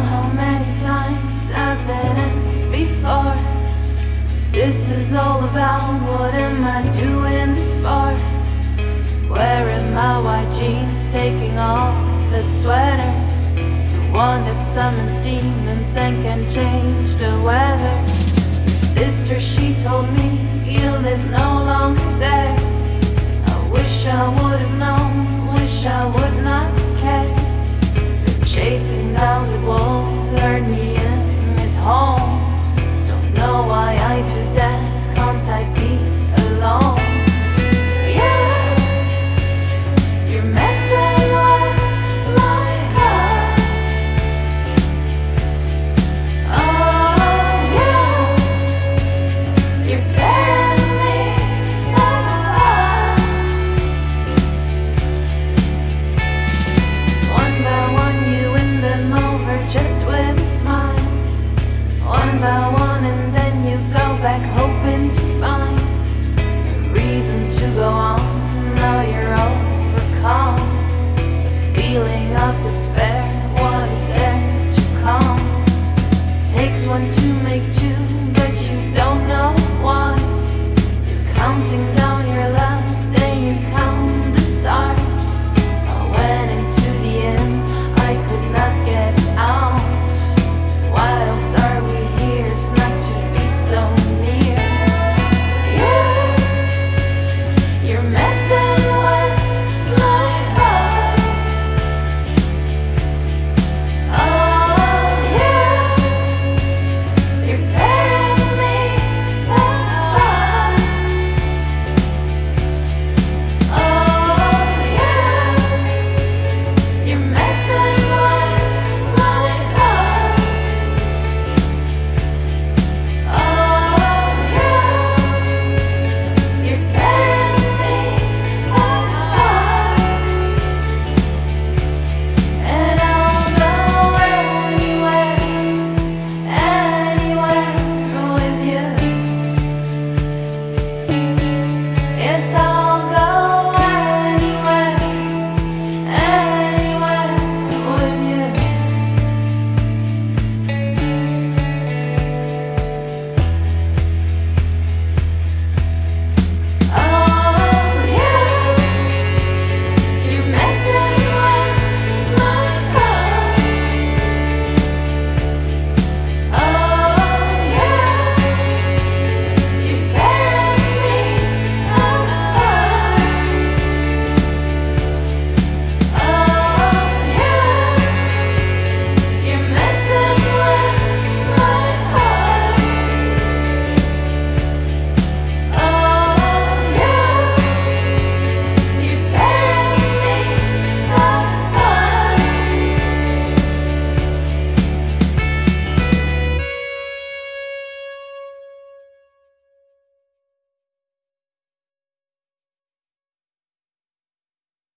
how many times I've been asked before. This is all about what am I doing this for? Wearing my white jeans, taking off that sweater, the one that summons demons and can change the weather. Your sister, she told me you live no longer there. I wish I would have known, wish I would not care. Been chasing down the wolf, lured me in his home. Don't know why I do that, can't I be alone? Yeah, you're messing with my love. Oh yeah, you're tearing. Just with a smile, one by one, and then you go back hoping to find a reason to go on. Now you're overcome, the feeling of despair, what is there to come? It takes one to make two,